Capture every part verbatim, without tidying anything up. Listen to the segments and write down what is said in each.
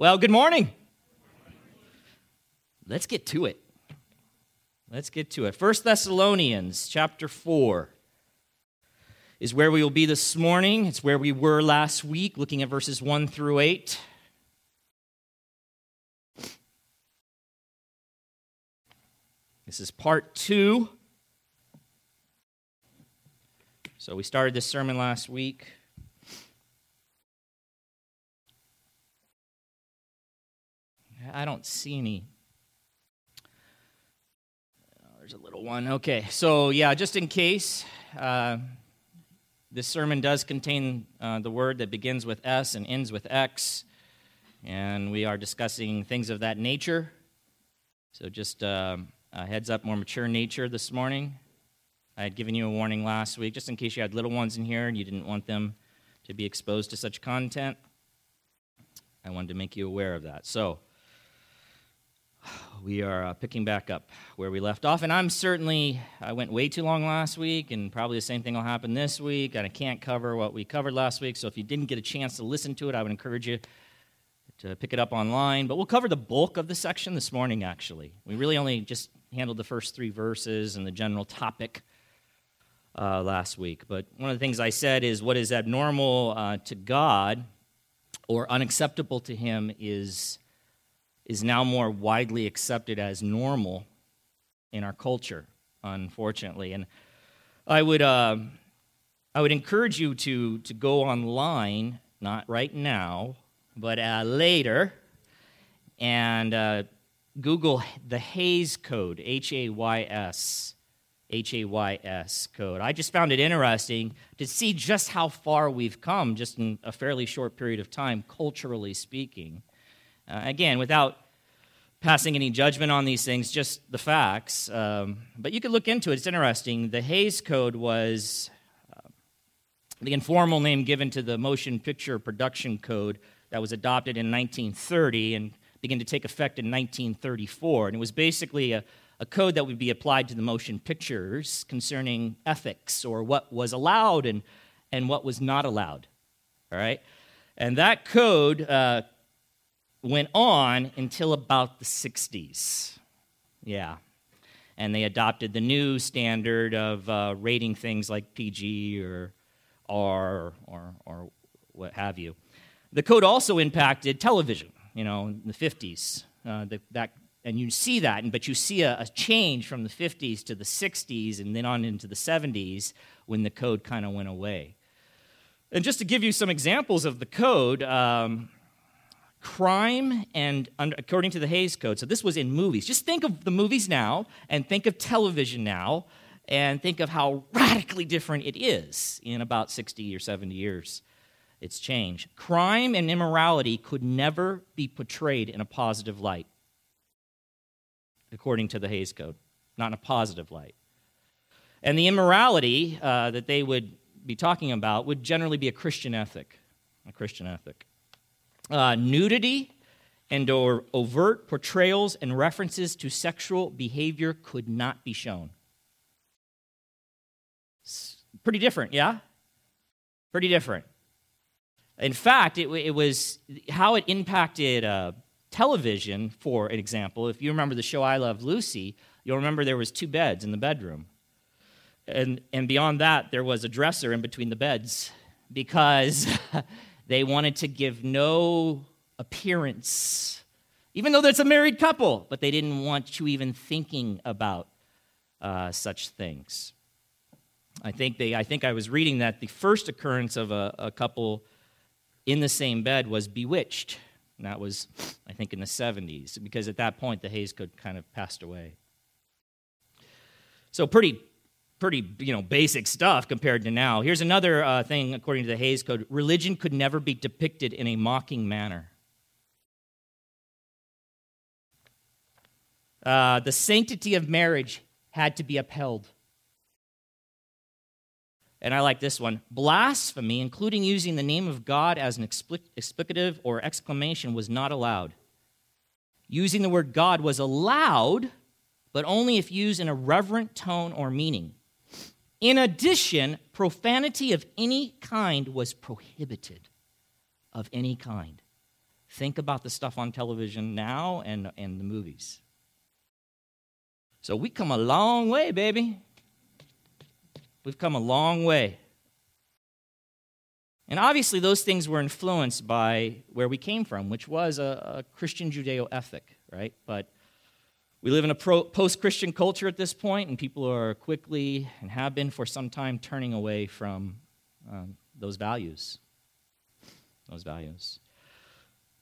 Well, good morning. Let's get to it. Let's get to it. First Thessalonians chapter four is where we will be this morning. It's where we were last week, looking at verses one through eight. This is part two. So we started this sermon last week. I don't see any. Oh, there's a little one. Okay, so yeah, just in case, uh, this sermon does contain uh, the word that begins with S and ends with X, and we are discussing things of that nature. So just uh, a heads up, more mature nature this morning. I had given you a warning last week, just in case you had little ones in here and you didn't want them to be exposed to such content. I wanted to make you aware of that. So we are uh, picking back up where we left off. And I'm certainly, I went way too long last week, and probably the same thing will happen this week. And I can't cover what we covered last week. So if you didn't get a chance to listen to it, I would encourage you to pick it up online. But we'll cover the bulk of the section this morning, actually. We really only just handled the first three verses and the general topic Uh, last week. But one of the things I said is what is abnormal uh, to God or unacceptable to him is is now more widely accepted as normal in our culture, unfortunately. And I would uh, I would encourage you to to go online, not right now, but uh, later, and uh, Google the Hays Code, H A Y S. H A Y S code. I just found it interesting to see just how far we've come just in a fairly short period of time, culturally speaking. Uh, again, without passing any judgment on these things, just the facts. Um, but you could look into it. It's interesting. The Hays Code was uh, the informal name given to the Motion Picture Production Code that was adopted in nineteen thirty and began to take effect in nineteen thirty-four. And it was basically a a code that would be applied to the motion pictures concerning ethics or what was allowed and, and what was not allowed, all right? And that code uh, went on until about the sixties, yeah. And they adopted the new standard of uh, rating things like P G or R or, or what have you. The code also impacted television, you know, in the fifties, uh, the, that And you see that, but you see a, a change from the fifties to the sixties and then on into the seventies when the code kind of went away. And just to give you some examples of the code, um, crime and, according to the Hays Code, so this was in movies. Just think of the movies now and think of television now and think of how radically different it is in about sixty or seventy years. It's changed. Crime and immorality could never be portrayed in a positive light, according to the Hays Code, not in a positive light. And the immorality uh, that they would be talking about would generally be a Christian ethic, a Christian ethic. Uh, nudity and or overt portrayals and references to sexual behavior could not be shown. It's pretty different, yeah? Pretty different. In fact, it, it was how it impacted Uh, television, for an example. If you remember the show I Love Lucy, you'll remember there was two beds in the bedroom. And and beyond that, there was a dresser in between the beds because they wanted to give no appearance, even though that's a married couple, but they didn't want you even thinking about uh, such things. I think they. I think I was reading that the first occurrence of a, a couple in the same bed was Bewitched. And that was, I think, in the seventies, because at that point, the Hays Code kind of passed away. So pretty, pretty, you know, basic stuff compared to now. Here's another uh, thing, according to the Hays Code. Religion could never be depicted in a mocking manner. Uh, the sanctity of marriage had to be upheld. And I like this one. Blasphemy, including using the name of God as an explicative or exclamation, was not allowed. Using the word God was allowed, but only if used in a reverent tone or meaning. In addition, profanity of any kind was prohibited, of any kind. Think about the stuff on television now and, and the movies. So we come a long way, baby. We've come a long way. And obviously those things were influenced by where we came from, which was a, a Christian Judeo-ethic, right? But we live in a pro, post-Christian culture at this point, and people are quickly, and have been for some time, turning away from um, those values. Those values.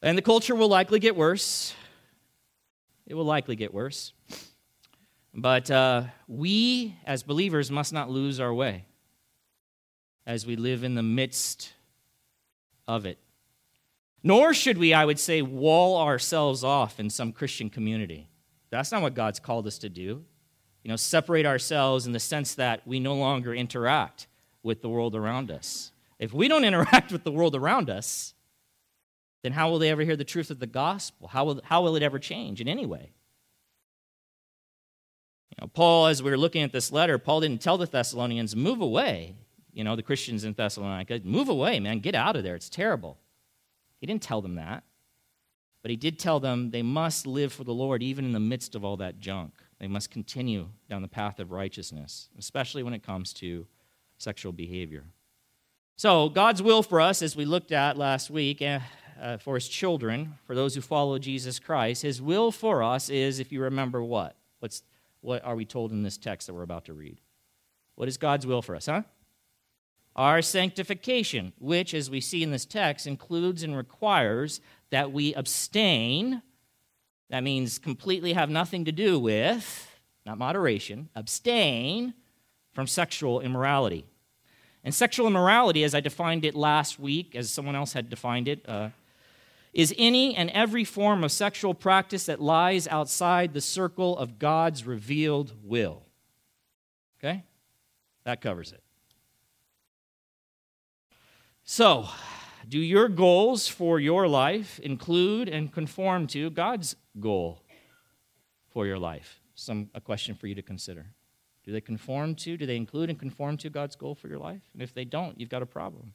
And the culture will likely get worse. It will likely get worse. But uh, we, as believers, must not lose our way as we live in the midst of it. Nor should we, I would say, wall ourselves off in some Christian community. That's not what God's called us to do. You know, separate ourselves in the sense that we no longer interact with the world around us. If we don't interact with the world around us, then how will they ever hear the truth of the gospel? How will, how will it ever change in any way? You know, Paul, as we were looking at this letter, Paul didn't tell the Thessalonians, move away. You know, the Christians in Thessalonica, move away, man, get out of there, it's terrible. He didn't tell them that. But he did tell them they must live for the Lord even in the midst of all that junk. They must continue down the path of righteousness, especially when it comes to sexual behavior. So God's will for us, as we looked at last week, uh, uh, for his children, for those who follow Jesus Christ, his will for us is, if you remember what? What's, what are we told in this text that we're about to read? What is God's will for us, huh? Our sanctification, which, as we see in this text, includes and requires that we abstain. That means completely have nothing to do with, not moderation, abstain from sexual immorality. And sexual immorality, as I defined it last week, as someone else had defined it, uh, is any and every form of sexual practice that lies outside the circle of God's revealed will. Okay? That covers it. So, do your goals for your life include and conform to God's goal for your life? Some a question for you to consider. Do they conform to, do they include and conform to God's goal for your life? And if they don't, you've got a problem.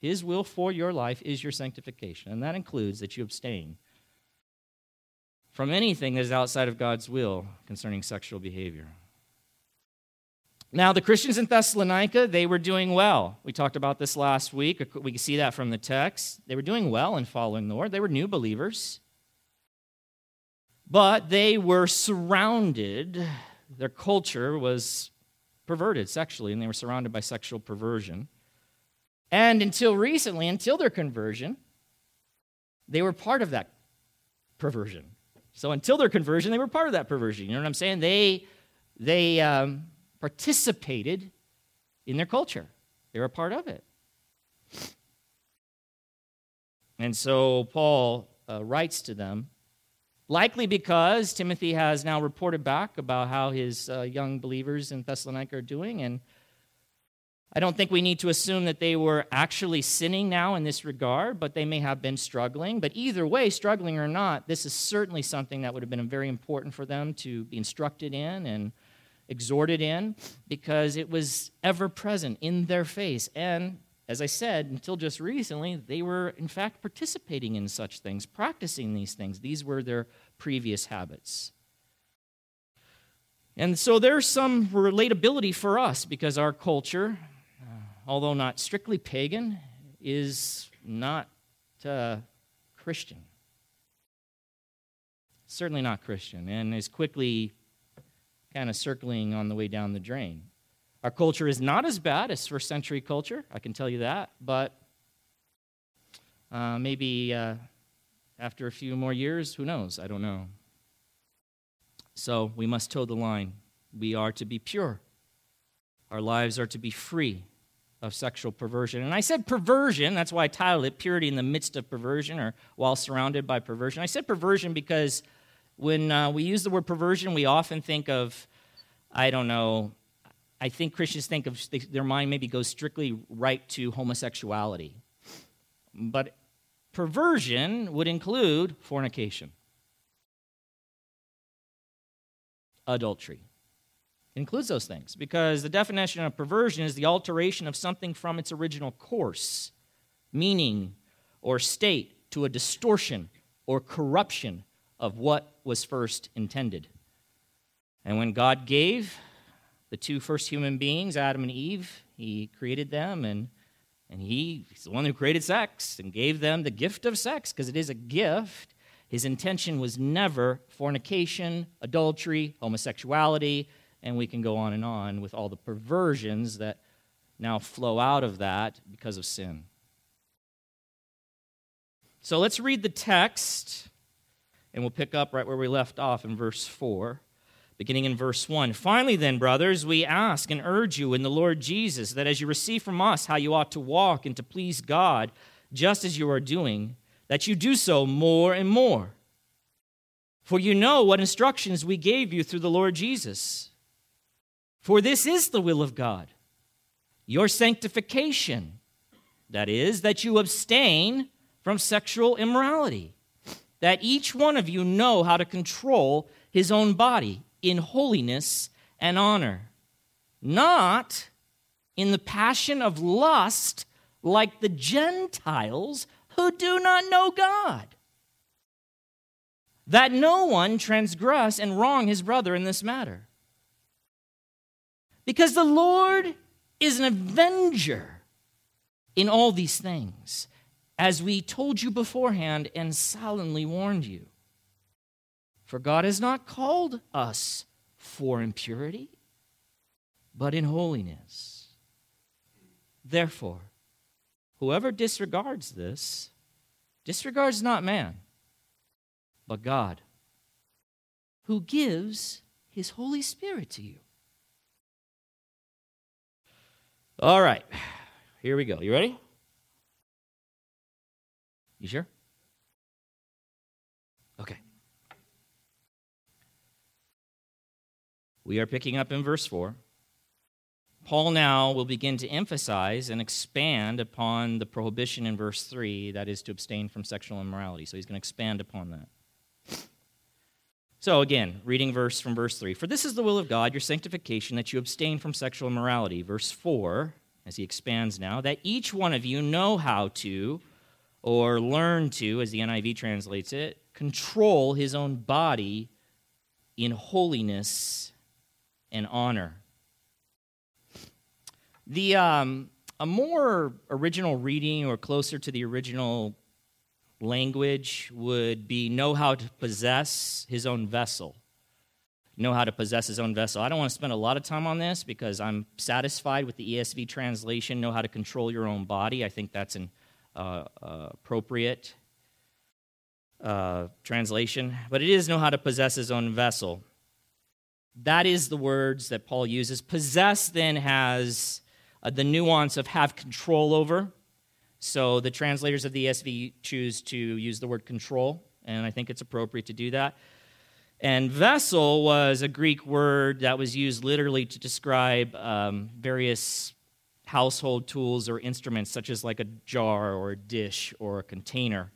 His will for your life is your sanctification, and that includes that you abstain from anything that is outside of God's will concerning sexual behavior. Now, the Christians in Thessalonica, they were doing well. We talked about this last week. We can see that from the text. They were doing well in following the Lord. They were new believers. But they were surrounded. Their culture was perverted sexually, and they were surrounded by sexual perversion. And until recently, until their conversion, they were part of that perversion. So until their conversion, they were part of that perversion. You know what I'm saying? They... they um, participated in their culture. They were a part of it. And so Paul uh, writes to them, likely because Timothy has now reported back about how his uh, young believers in Thessalonica are doing, and I don't think we need to assume that they were actually sinning now in this regard, but they may have been struggling. But either way, struggling or not, this is certainly something that would have been very important for them to be instructed in and exhorted in, because it was ever present in their face. And as I said, until just recently, they were in fact participating in such things, practicing these things. These were their previous habits. And so there's some relatability for us, because our culture, uh, although not strictly pagan, is not uh, Christian. Certainly not Christian, and is quickly kind of circling on the way down the drain. Our culture is not as bad as first century culture, I can tell you that, but uh, maybe uh, after a few more years, who knows? I don't know. So we must toe the line. We are to be pure. Our lives are to be free of sexual perversion. And I said perversion, that's why I titled it Purity in the Midst of Perversion, or While Surrounded by Perversion. I said perversion because when uh, we use the word perversion, we often think of, I don't know, I think Christians think of, they, their mind maybe goes strictly right to homosexuality. But perversion would include fornication, adultery. It includes those things, because the definition of perversion is the alteration of something from its original course, meaning, or state, to a distortion or corruption of what was first intended. And when God gave the two first human beings, Adam and Eve, he created them, and, and he, he's the one who created sex and gave them the gift of sex, because it is a gift. His intention was never fornication, adultery, homosexuality, and we can go on and on with all the perversions that now flow out of that because of sin. So let's read the text, and we'll pick up right where we left off in verse four, beginning in verse one. Finally then, brothers, we ask and urge you in the Lord Jesus that as you receive from us how you ought to walk and to please God, just as you are doing, that you do so more and more. For you know what instructions we gave you through the Lord Jesus. For this is the will of God, your sanctification, that is, that you abstain from sexual immorality, that each one of you know how to control his own body in holiness and honor, not in the passion of lust like the Gentiles who do not know God, that no one transgress and wrong his brother in this matter. Because the Lord is an avenger in all these things, as we told you beforehand and solemnly warned you. For God has not called us for impurity, but in holiness. Therefore, whoever disregards this, disregards not man, but God, who gives his Holy Spirit to you. All right, here we go. You ready? You sure? Okay. We are picking up in verse four. Paul now will begin to emphasize and expand upon the prohibition in verse three, that is to abstain from sexual immorality. So he's going to expand upon that. So again, reading verse from verse three. For this is the will of God, your sanctification, that you abstain from sexual immorality. Verse four, as he expands now, that each one of you know how to, or learn to, as the N I V translates it, control his own body in holiness and honor. The um, a more original reading or closer to the original language would be know how to possess his own vessel. Know how to possess his own vessel. I don't want to spend a lot of time on this because I'm satisfied with the E S V translation, know how to control your own body. I think that's an uh, uh, appropriate uh, translation. But it is know how to possess his own vessel. That is the words that Paul uses. Possess then has Uh, the nuance of have control over. So the translators of the E S V choose to use the word control, and I think it's appropriate to do that. And vessel was a Greek word that was used literally to describe um, various household tools or instruments, such as like a jar or a dish or a container.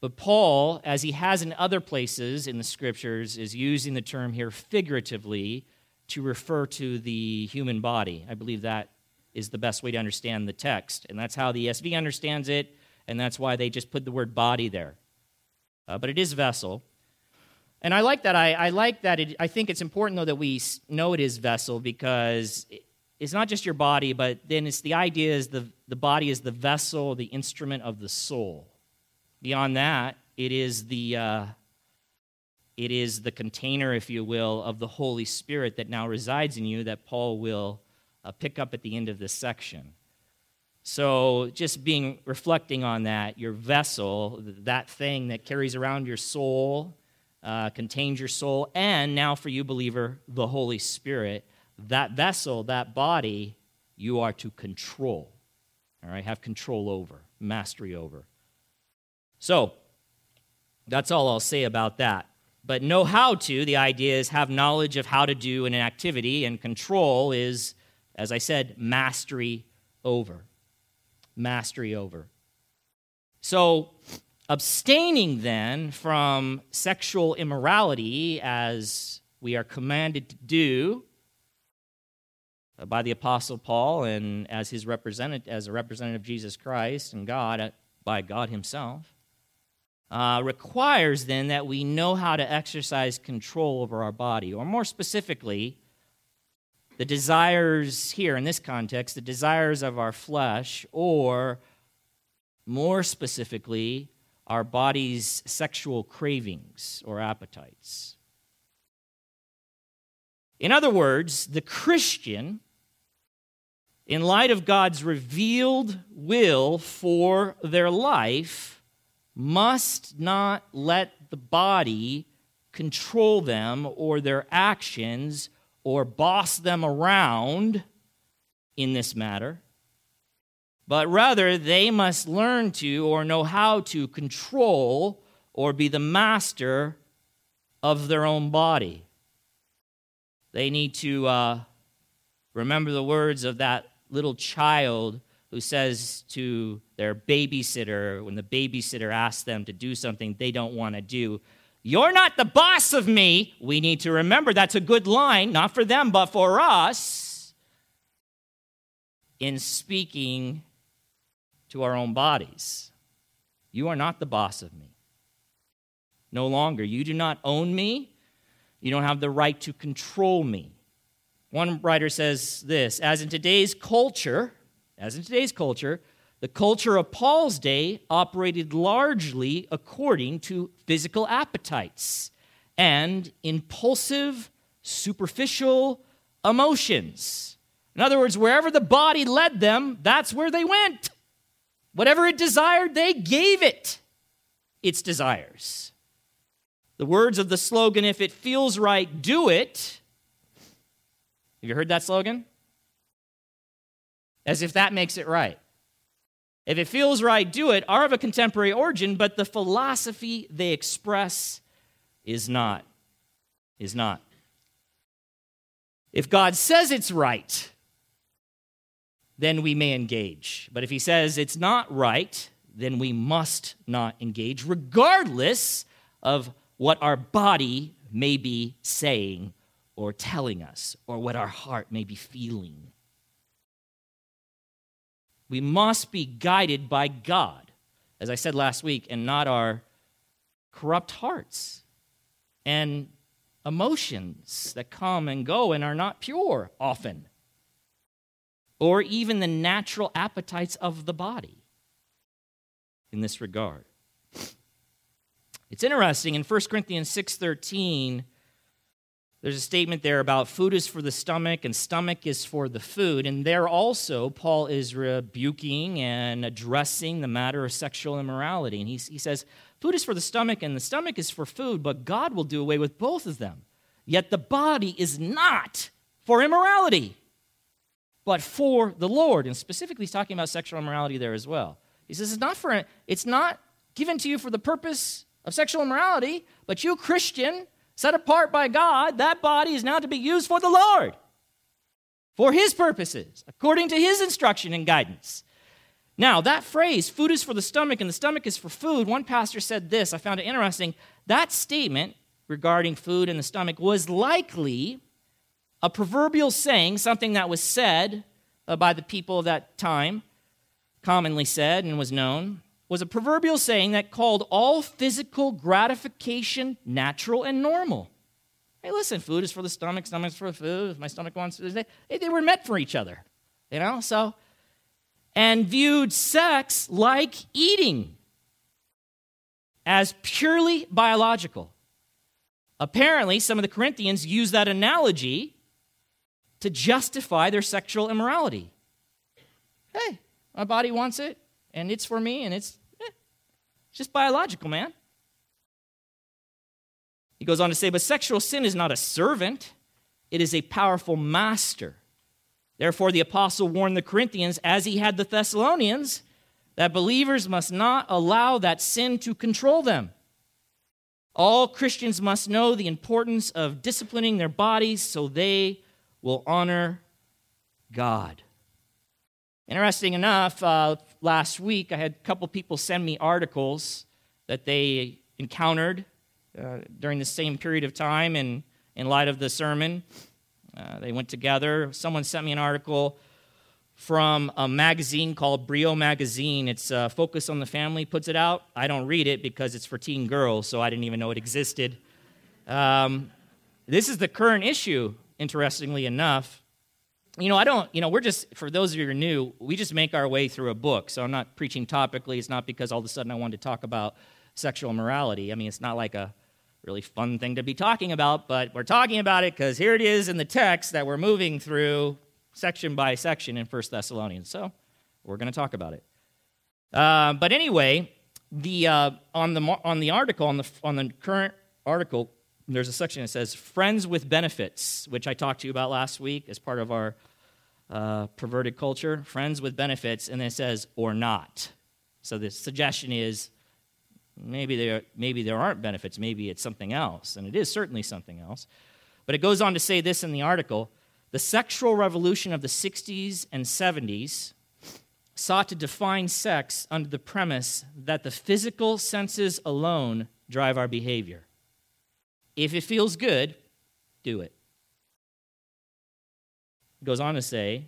But Paul, as he has in other places in the Scriptures, is using the term here figuratively to refer to the human body. I believe that is the best way to understand the text. And that's how the E S V understands it, and that's why they just put the word body there. Uh, but it is vessel. And I like that. I, I like that. It, I think it's important, though, that we know it is vessel, because it's not just your body, but then it's the idea is the, the body is the vessel, the instrument of the soul. Beyond that, it is the uh, it is the container, if you will, of the Holy Spirit that now resides in you that Paul will Uh, pick up at the end of this section. So just being reflecting on that, your vessel, that thing that carries around your soul, uh, contains your soul, and now for you, believer, the Holy Spirit, that vessel, that body, you are to control, all right? Have control over, mastery over. So that's all I'll say about that. But know how to, the idea is have knowledge of how to do an activity, and control is, as I said, mastery over. Mastery over. So, abstaining then from sexual immorality, as we are commanded to do by the Apostle Paul and as his representative, as a representative of Jesus Christ and God, by God himself, uh, requires then that we know how to exercise control over our body, or more specifically, the desires here in this context, the desires of our flesh, or more specifically, our body's sexual cravings or appetites. In other words, the Christian, in light of God's revealed will for their life, must not let the body control them or their actions or boss them around in this matter, but rather they must learn to or know how to control or be the master of their own body. They need to uh, remember the words of that little child who says to their babysitter, when the babysitter asks them to do something they don't want to do, "You're not the boss of me." We need to remember that's a good line, not for them, but for us, in speaking to our own bodies. You are not the boss of me. No longer. You do not own me. You don't have the right to control me. One writer says this, as in today's culture, as in today's culture, the culture of Paul's day operated largely according to physical appetites and impulsive, superficial emotions. In other words, wherever the body led them, that's where they went. Whatever it desired, they gave it its desires. The words of the slogan, "If it feels right, do it." Have you heard that slogan? As if that makes it right. If it feels right, do it, are of a contemporary origin, but the philosophy they express is not. Is not. If God says it's right, then we may engage. But if he says it's not right, then we must not engage, regardless of what our body may be saying or telling us, or what our heart may be feeling. We must be guided by God, as I said last week, and not our corrupt hearts and emotions that come and go and are not pure often, or even the natural appetites of the body in this regard. It's interesting, in First Corinthians six thirteen, there's a statement there about food is for the stomach and stomach is for the food. And there also, Paul is rebuking and addressing the matter of sexual immorality. And he, he says, food is for the stomach and the stomach is for food, but God will do away with both of them. Yet the body is not for immorality, but for the Lord. And specifically, he's talking about sexual immorality there as well. He says, it's not for, it's not given to you for the purpose of sexual immorality, but you, Christian, set apart by God, that body is now to be used for the Lord, for his purposes, according to his instruction and guidance. Now, that phrase, food is for the stomach and the stomach is for food, one pastor said this, I found it interesting, that statement regarding food and the stomach was likely a proverbial saying, something that was said by the people of that time, commonly said and was known, was a proverbial saying that called all physical gratification natural and normal. Hey, listen, food is for the stomach, stomach is for the food. If my stomach wants to, they, they were meant for each other, you know? So, and viewed sex like eating as purely biological. Apparently, some of the Corinthians used that analogy to justify their sexual immorality. Hey, my body wants it. And it's for me, and it's eh, just biological, man. He goes on to say, but sexual sin is not a servant. It is a powerful master. Therefore, the apostle warned the Corinthians, as he had the Thessalonians, that believers must not allow that sin to control them. All Christians must know the importance of disciplining their bodies so they will honor God. Interesting enough, uh, last week I had a couple people send me articles that they encountered uh, during the same period of time and in light of the sermon. Uh, they went together. Someone sent me an article from a magazine called Brio Magazine. It's uh, Focus on the Family puts it out. I don't read it because it's for teen girls, so I didn't even know it existed. Um, this is the current issue, interestingly enough. You know, I don't, you know, we're just, for those of you who are new, we just make our way through a book. So I'm not preaching topically. It's not because all of a sudden I wanted to talk about sexual morality. I mean, it's not like a really fun thing to be talking about, but we're talking about it because here it is in the text that we're moving through section by section in First Thessalonians. So we're going to talk about it. Uh, but anyway, the uh, on the on the article, on the on the current article, there's a section that says Friends with Benefits, which I talked to you about last week as part of our Uh, perverted culture, friends with benefits, and then it says, or not. So the suggestion is, maybe there maybe there aren't benefits, maybe it's something else, and it is certainly something else. But it goes on to say this in the article, the sexual revolution of the sixties and seventies sought to define sex under the premise that the physical senses alone drive our behavior. If it feels good, do it. Goes on to say,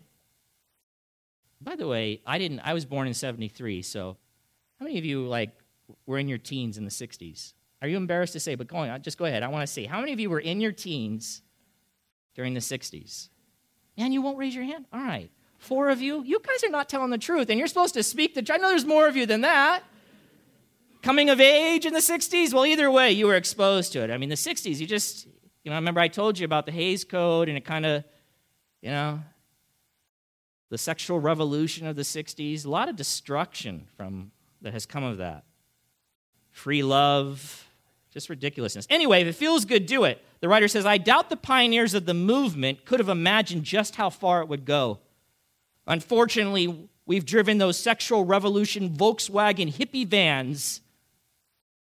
by the way, I didn't. I was born in seventy-three, so how many of you, like, were in your teens in the sixties? Are you embarrassed to say, but going on, just go ahead. I want to see. How many of you were in your teens during the sixties? Man, you won't raise your hand? All right. Four of you? You guys are not telling the truth, and you're supposed to speak the truth. I know there's more of you than that. Coming of age in the sixties? Well, either way, you were exposed to it. I mean, the sixties, you just, you know, I remember I told you about the Hays Code, and it kind of, you know, the sexual revolution of the sixties, a lot of destruction from that has come of that. Free love, just ridiculousness. Anyway, if it feels good, do it. The writer says, I doubt the pioneers of the movement could have imagined just how far it would go. Unfortunately, we've driven those sexual revolution Volkswagen hippie vans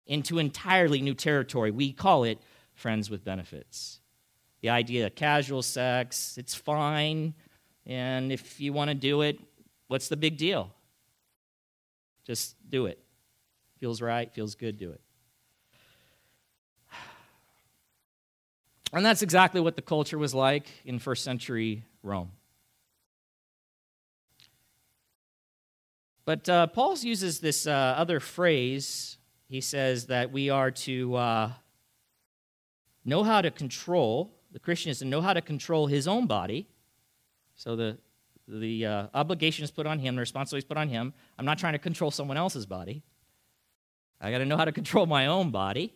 into entirely new territory. We call it friends with benefits. The idea of casual sex, it's fine, and if you want to do it, what's the big deal? Just do it. Feels right, feels good, do it. And that's exactly what the culture was like in first century Rome. But uh, Paul uses this uh, other phrase. He says that we are to uh, know how to control. The Christian is to know how to control his own body. So the the uh, obligation is put on him, the responsibility is put on him. I'm not trying to control someone else's body. I got to know how to control my own body.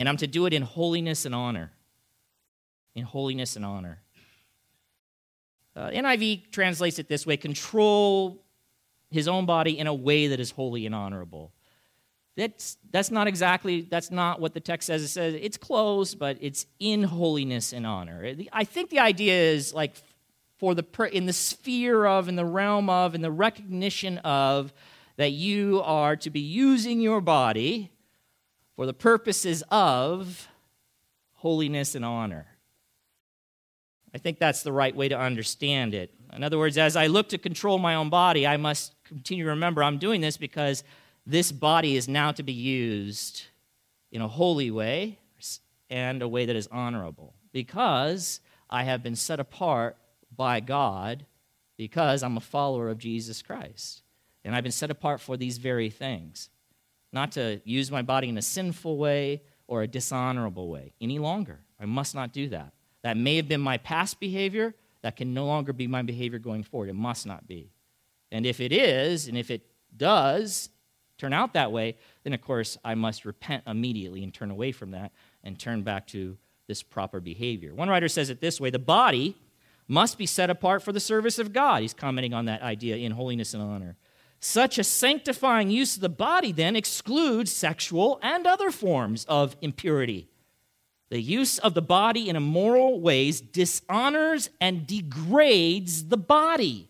And I'm to do it in holiness and honor. In holiness and honor. Uh, N I V translates it this way, control his own body in a way that is holy and honorable. That's that's not exactly, that's not what the text says. It says it's close, but it's in holiness and honor. I think the idea is like for the in the sphere of, in the realm of, in the recognition of that you are to be using your body for the purposes of holiness and honor. I think that's the right way to understand it. In other words, as I look to control my own body, I must continue to remember I'm doing this because this body is now to be used in a holy way and a way that is honorable because I have been set apart by God because I'm a follower of Jesus Christ. And I've been set apart for these very things, not to use my body in a sinful way or a dishonorable way any longer. I must not do that. That may have been my past behavior. That can no longer be my behavior going forward. It must not be. And if it is, and if it does turn out that way, then of course I must repent immediately and turn away from that and turn back to this proper behavior. One writer says it this way, the body must be set apart for the service of God. He's commenting on that idea in holiness and honor. Such a sanctifying use of the body then excludes sexual and other forms of impurity. The use of the body in immoral ways dishonors and degrades the body.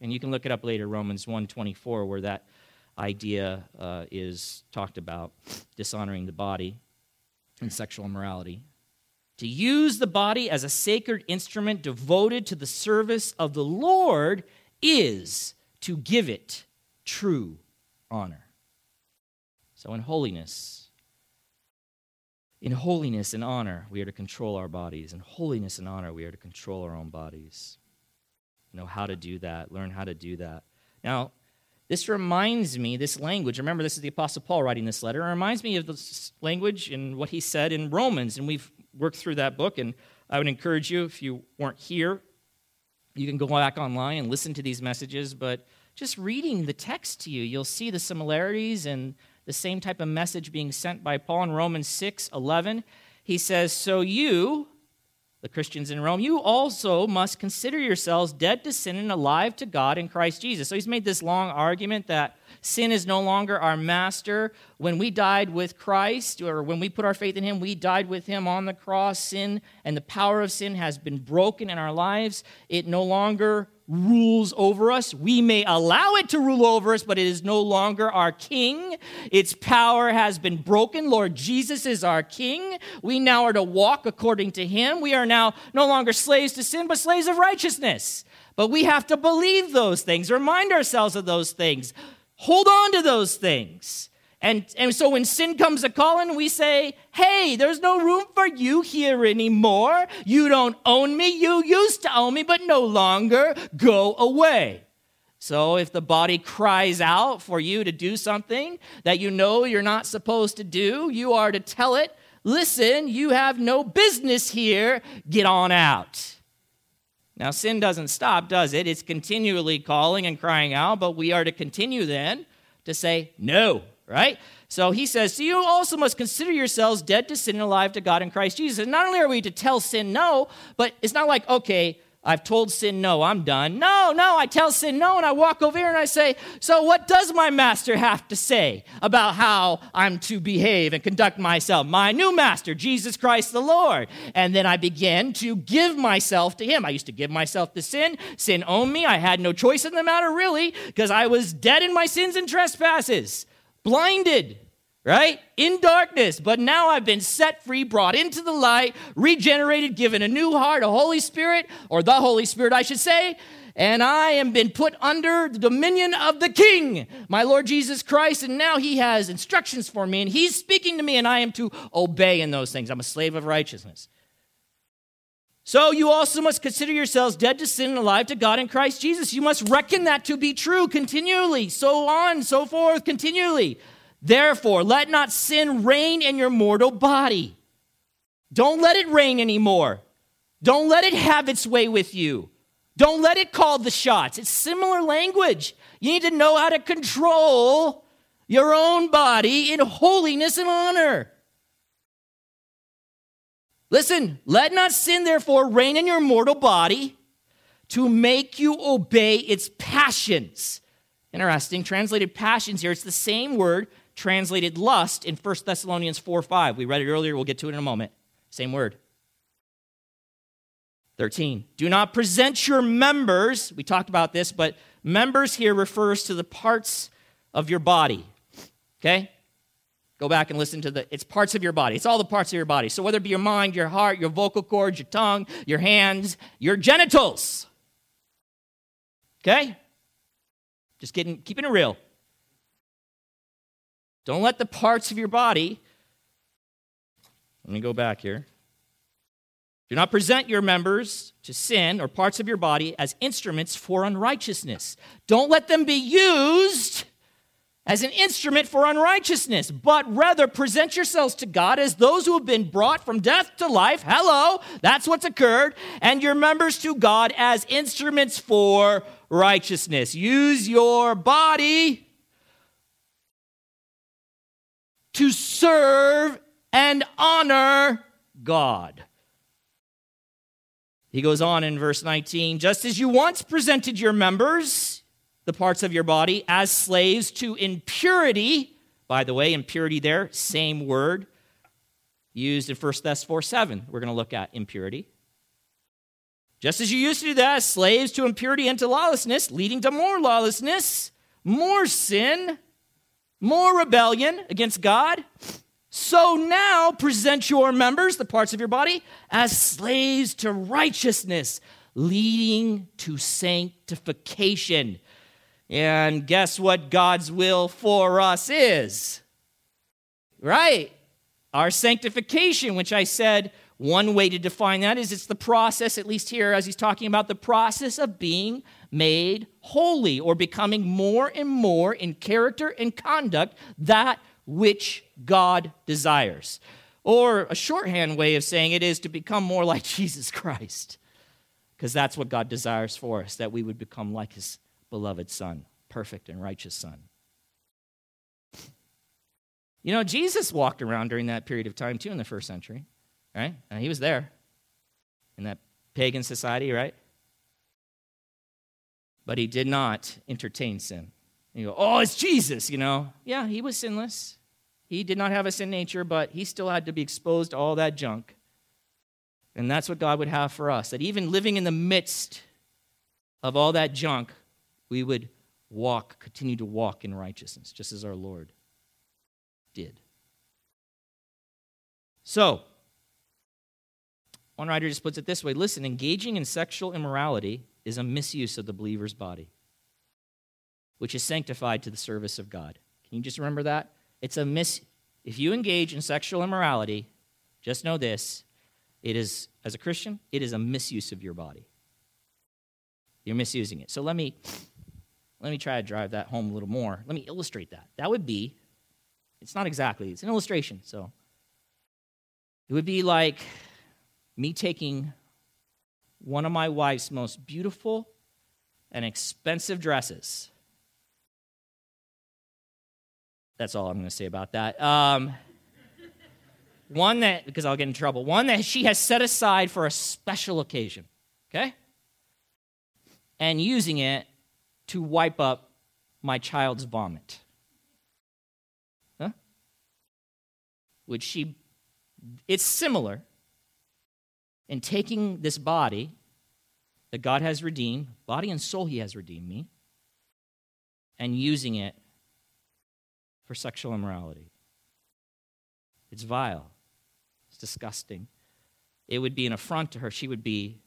And you can look it up later, Romans one twenty-four, where that idea uh, is talked about, dishonoring the body and sexual immorality. To use the body as a sacred instrument devoted to the service of the Lord is to give it true honor. So in holiness, In holiness and honor, we are to control our bodies. In holiness and honor, we are to control our own bodies. Know how to do that. Learn how to do that. Now, this reminds me, this language, remember this is the Apostle Paul writing this letter, it reminds me of this language and what he said in Romans, and we've worked through that book, and I would encourage you, if you weren't here, you can go back online and listen to these messages, but just reading the text to you, you'll see the similarities and the same type of message being sent by Paul in Romans six eleven. He says, so you, the Christians in Rome, you also must consider yourselves dead to sin and alive to God in Christ Jesus. So he's made this long argument that sin is no longer our master. When we died with Christ, or when we put our faith in him, we died with him on the cross. Sin and the power of sin has been broken in our lives. It no longer rules over us. We may allow it to rule over us, but it is no longer our king. Its power has been broken. Lord Jesus is our king. We now are to walk according to him. We are now no longer slaves to sin, but slaves of righteousness. But we have to believe those things, remind ourselves of those things, hold on to those things. And, and so when sin comes a-calling, we say, hey, there's no room for you here anymore. You don't own me. You used to own me, but no longer. Go away. So if the body cries out for you to do something that you know you're not supposed to do, you are to tell it, listen, you have no business here. Get on out. Now, sin doesn't stop, does it? It's continually calling and crying out, but we are to continue then to say no. Right? So he says, so you also must consider yourselves dead to sin and alive to God in Christ Jesus. And not only are we to tell sin no, but it's not like, okay, I've told sin no, I'm done. No, no, I tell sin no, and I walk over here and I say, so what does my master have to say about how I'm to behave and conduct myself? My new master, Jesus Christ the Lord. And then I begin to give myself to him. I used to give myself to sin. Sin owned me. I had no choice in the matter, really, because I was dead in my sins and trespasses. Blinded, right? In darkness. But now I've been set free, brought into the light, regenerated, given a new heart, a Holy Spirit, or the Holy Spirit, I should say. And I am been put under the dominion of the King, my Lord Jesus Christ. And now he has instructions for me, and he's speaking to me, and I am to obey in those things. I'm a slave of righteousness. So you also must consider yourselves dead to sin and alive to God in Christ Jesus. You must reckon that to be true continually, so on, so forth, continually. Therefore, let not sin reign in your mortal body. Don't let it reign anymore. Don't let it have its way with you. Don't let it call the shots. It's similar language. You need to know how to control your own body in holiness and honor. Listen, let not sin, therefore, reign in your mortal body to make you obey its passions. Interesting. Translated passions here. It's the same word translated lust in First Thessalonians four five. We read it earlier. We'll get to it in a moment. Same word. thirteen. Do not present your members. We talked about this, but members here refers to the parts of your body. Okay? Go back and listen to the, it's parts of your body. It's all the parts of your body. So whether it be your mind, your heart, your vocal cords, your tongue, your hands, your genitals. Okay? Just kidding, keeping it real. Don't let the parts of your body, let me go back here. Do not present your members to sin or parts of your body as instruments for unrighteousness. Don't let them be used as an instrument for unrighteousness, but rather present yourselves to God as those who have been brought from death to life. Hello, that's what's occurred. And your members to God as instruments for righteousness. Use your body to serve and honor God. He goes on in verse nineteen, just as you once presented your members, the parts of your body, as slaves to impurity. By the way, impurity there, same word used in First Thess four seven. We're going to look at impurity. Just as you used to do that, as slaves to impurity and to lawlessness, leading to more lawlessness, more sin, more rebellion against God. So now present your members, the parts of your body, as slaves to righteousness, leading to sanctification. And guess what God's will for us is? Right? Our sanctification, which I said, one way to define that is it's the process, at least here as he's talking about, the process of being made holy or becoming more and more in character and conduct that which God desires. Or a shorthand way of saying it is to become more like Jesus Christ, because that's what God desires for us, that we would become like his beloved Son, perfect and righteous Son. You know, Jesus walked around during that period of time too in the first century. Right? And he was there in that pagan society, right? But he did not entertain sin. And you go, oh, it's Jesus, you know. Yeah, he was sinless. He did not have a sin nature, but he still had to be exposed to all that junk. And that's what God would have for us, that even living in the midst of all that junk, we would walk, continue to walk in righteousness, just as our Lord did. So, one writer just puts it this way. Listen, engaging in sexual immorality is a misuse of the believer's body, which is sanctified to the service of God. Can you just remember that? It's a mis. If you engage in sexual immorality, just know this. It is, as a Christian, it is a misuse of your body. You're misusing it. So let me, let me try to drive that home a little more. Let me illustrate that. That would be, it's not exactly, it's an illustration. So it would be like me taking one of my wife's most beautiful and expensive dresses. That's all I'm going to say about that. Um, one that, because I'll get in trouble, one that she has set aside for a special occasion, okay? And using it to wipe up my child's vomit. Huh? Which she, it's similar. And taking this body that God has redeemed, body and soul he has redeemed me, and using it for sexual immorality. It's vile. It's disgusting. It would be an affront to her. She would be,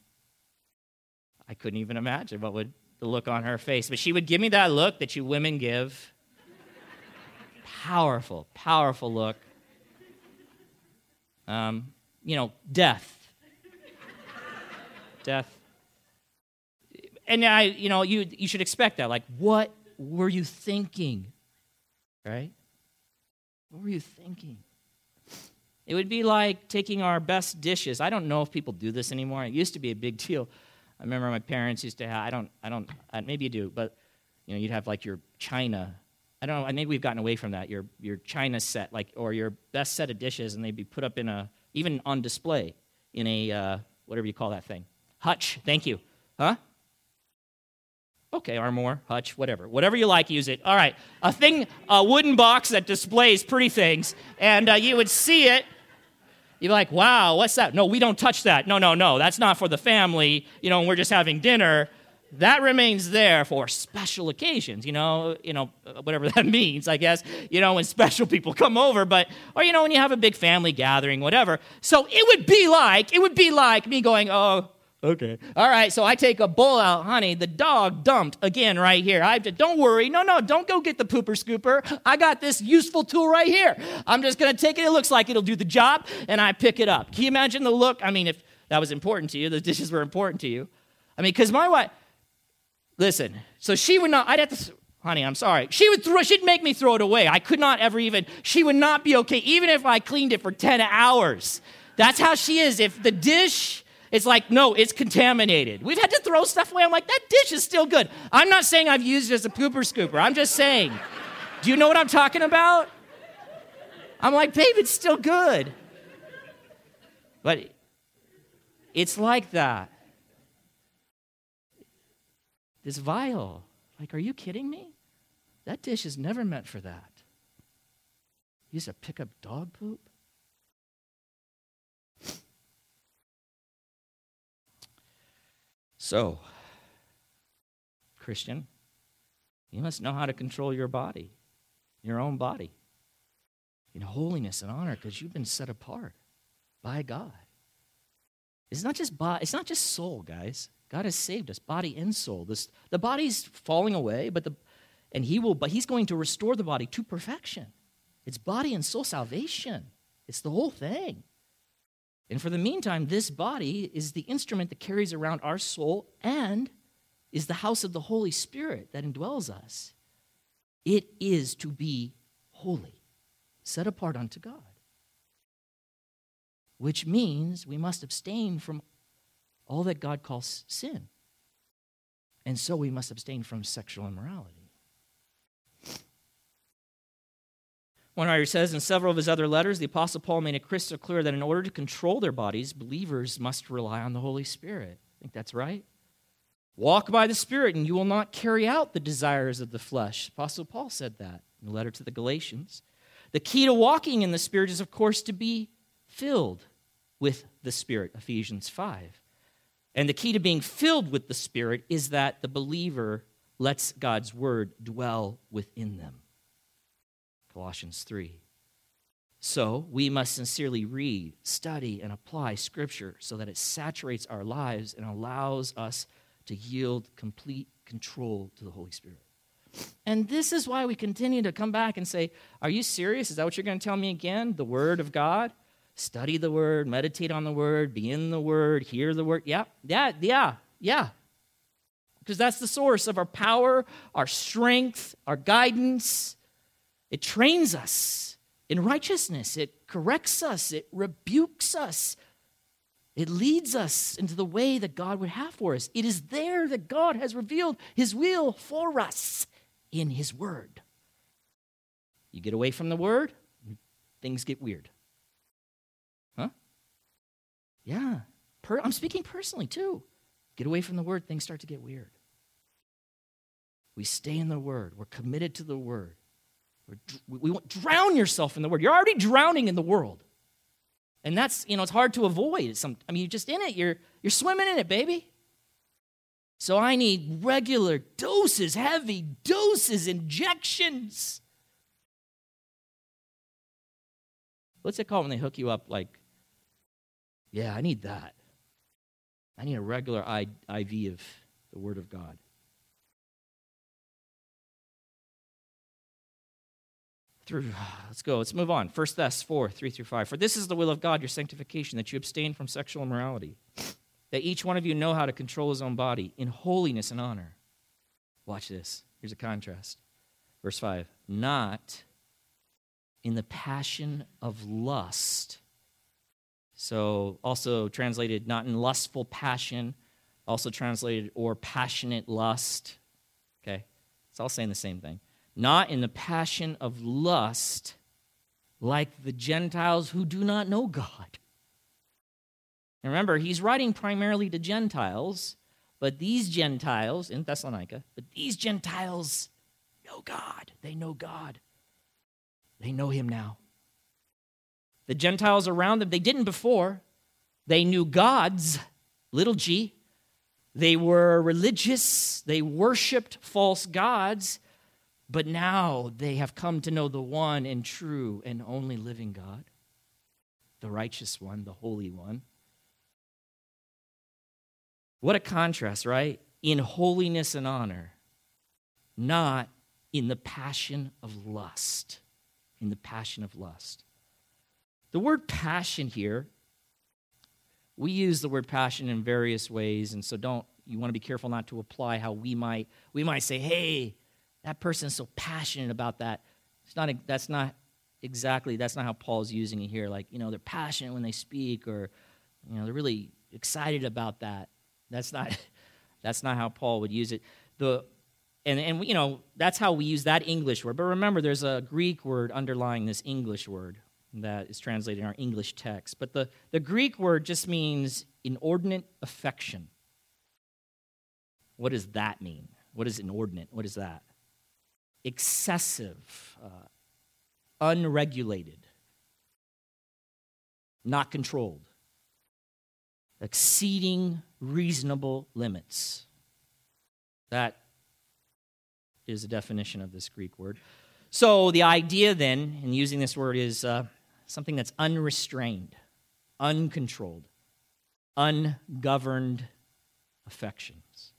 I couldn't even imagine what would the look on her face, but she would give me that look that you women give. Powerful, powerful look. Um, you know, death. Death. And I, you know, you you should expect that. Like, what were you thinking? Right? What were you thinking? It would be like taking our best dishes. I don't know if people do this anymore. It used to be a big deal. I remember my parents used to have, I don't, I don't, maybe you do, but, you know, you'd have like your china. I don't know, maybe we've gotten away from that. Your your china set, like, or your best set of dishes, and they'd be put up in a, even on display in a, uh, whatever you call that thing. Hutch, thank you. Huh? Okay, Armour, Hutch, whatever. Whatever you like, use it. All right. A thing, a wooden box that displays pretty things, and uh, you would see it. You'd be like, wow, what's that? No, we don't touch that. No, no, no, that's not for the family. You know, we're just having dinner. That remains there for special occasions, you know, you know, whatever that means, I guess, you know, when special people come over, but, or, you know, when you have a big family gathering, whatever. So it would be like, it would be like me going, oh, okay. All right, so I take a bowl out. Honey, the dog dumped again right here. I have to, don't worry. No, no, don't go get the pooper scooper. I got this useful tool right here. I'm just going to take it. It looks like it'll do the job, and I pick it up. Can you imagine the look? I mean, if that was important to you, the dishes were important to you. I mean, because my wife, listen, so she would not, I'd have to, honey, I'm sorry. She would throw, she'd make me throw it away. I could not ever even, she would not be okay, even if I cleaned it for ten hours. That's how she is. If the dish, it's like, no, it's contaminated. We've had to throw stuff away. I'm like, that dish is still good. I'm not saying I've used it as a pooper scooper. I'm just saying, do you know what I'm talking about? I'm like, babe, it's still good. But it's like that. It's vile. Like, are you kidding me? That dish is never meant for that. You used to pick up dog poop? So, Christian, you must know how to control your body, your own body, in holiness and honor, because you've been set apart by God. It's not just body, it's not just soul, guys. God has saved us, body and soul. This, the body's falling away, but the, and He will. But He's going to restore the body to perfection. It's body and soul salvation. It's the whole thing. And for the meantime, this body is the instrument that carries around our soul and is the house of the Holy Spirit that indwells us. It is to be holy, set apart unto God. Which means we must abstain from all that God calls sin. And so we must abstain from sexual immorality. One writer says, in several of his other letters, the Apostle Paul made it crystal clear that in order to control their bodies, believers must rely on the Holy Spirit. I think that's right. Walk by the Spirit, and you will not carry out the desires of the flesh. Apostle Paul said that in the letter to the Galatians. The key to walking in the Spirit is, of course, to be filled with the Spirit, Ephesians five. And the key to being filled with the Spirit is that the believer lets God's word dwell within them, Colossians three. So we must sincerely read, study, and apply Scripture so that it saturates our lives and allows us to yield complete control to the Holy Spirit. And this is why we continue to come back and say, are you serious? Is that what you're going to tell me again? The Word of God? Study the Word, meditate on the Word, be in the Word, hear the Word. Yeah, yeah, yeah, yeah. Because that's the source of our power, our strength, our guidance. It trains us in righteousness. It corrects us. It rebukes us. It leads us into the way that God would have for us. It is there that God has revealed His will for us in His Word. You get away from the Word, things get weird. Huh? Yeah. Per- I'm speaking personally, too. Get away from the Word, things start to get weird. We stay in the Word. We're committed to the Word. We're dr- we won't drown yourself in the Word. You're already drowning in the world. And that's, you know, it's hard to avoid. It's some, I mean, you're just in it. You're you're swimming in it, baby. So I need regular doses, heavy doses, injections. What's it called when they hook you up? Like, yeah, I need that. I need a regular I V of the Word of God. Through, let's go. Let's move on. First Thessalonians four, three through five. For this is the will of God, your sanctification, that you abstain from sexual immorality, that each one of you know how to control his own body in holiness and honor. Watch this. Here's a contrast. Verse five. Not in the passion of lust. So also translated not in lustful passion, also translated or passionate lust. Okay? It's all saying the same thing. Not in the passion of lust, like the Gentiles who do not know God. And remember, he's writing primarily to Gentiles, but these Gentiles, in Thessalonica, but these Gentiles know God. They know God. They know him now. The Gentiles around them, they didn't before. They knew gods, little g. They were religious. They worshipped false gods. But now they have come to know the one and true and only living God, the righteous one, the holy one. What a contrast, right? In holiness and honor, not in the passion of lust. In the passion of lust. The word passion here, we use the word passion in various ways, and so don't, you want to be careful not to apply how we might, we might say, hey, that person's so passionate about that. It's not. That's not exactly. That's not how Paul's using it here. Like, you know, they're passionate when they speak, or you know, they're really excited about that. That's not. That's not how Paul would use it. The, and and you know, that's how we use that English word. But remember, there's a Greek word underlying this English word that is translated in our English text. But the the Greek word just means inordinate affection. What does that mean? What is inordinate? What is that? Excessive, uh, unregulated, not controlled, exceeding reasonable limits. That is the definition of this Greek word. So the idea then, in using this word, is uh, something that's unrestrained, uncontrolled, ungoverned affections.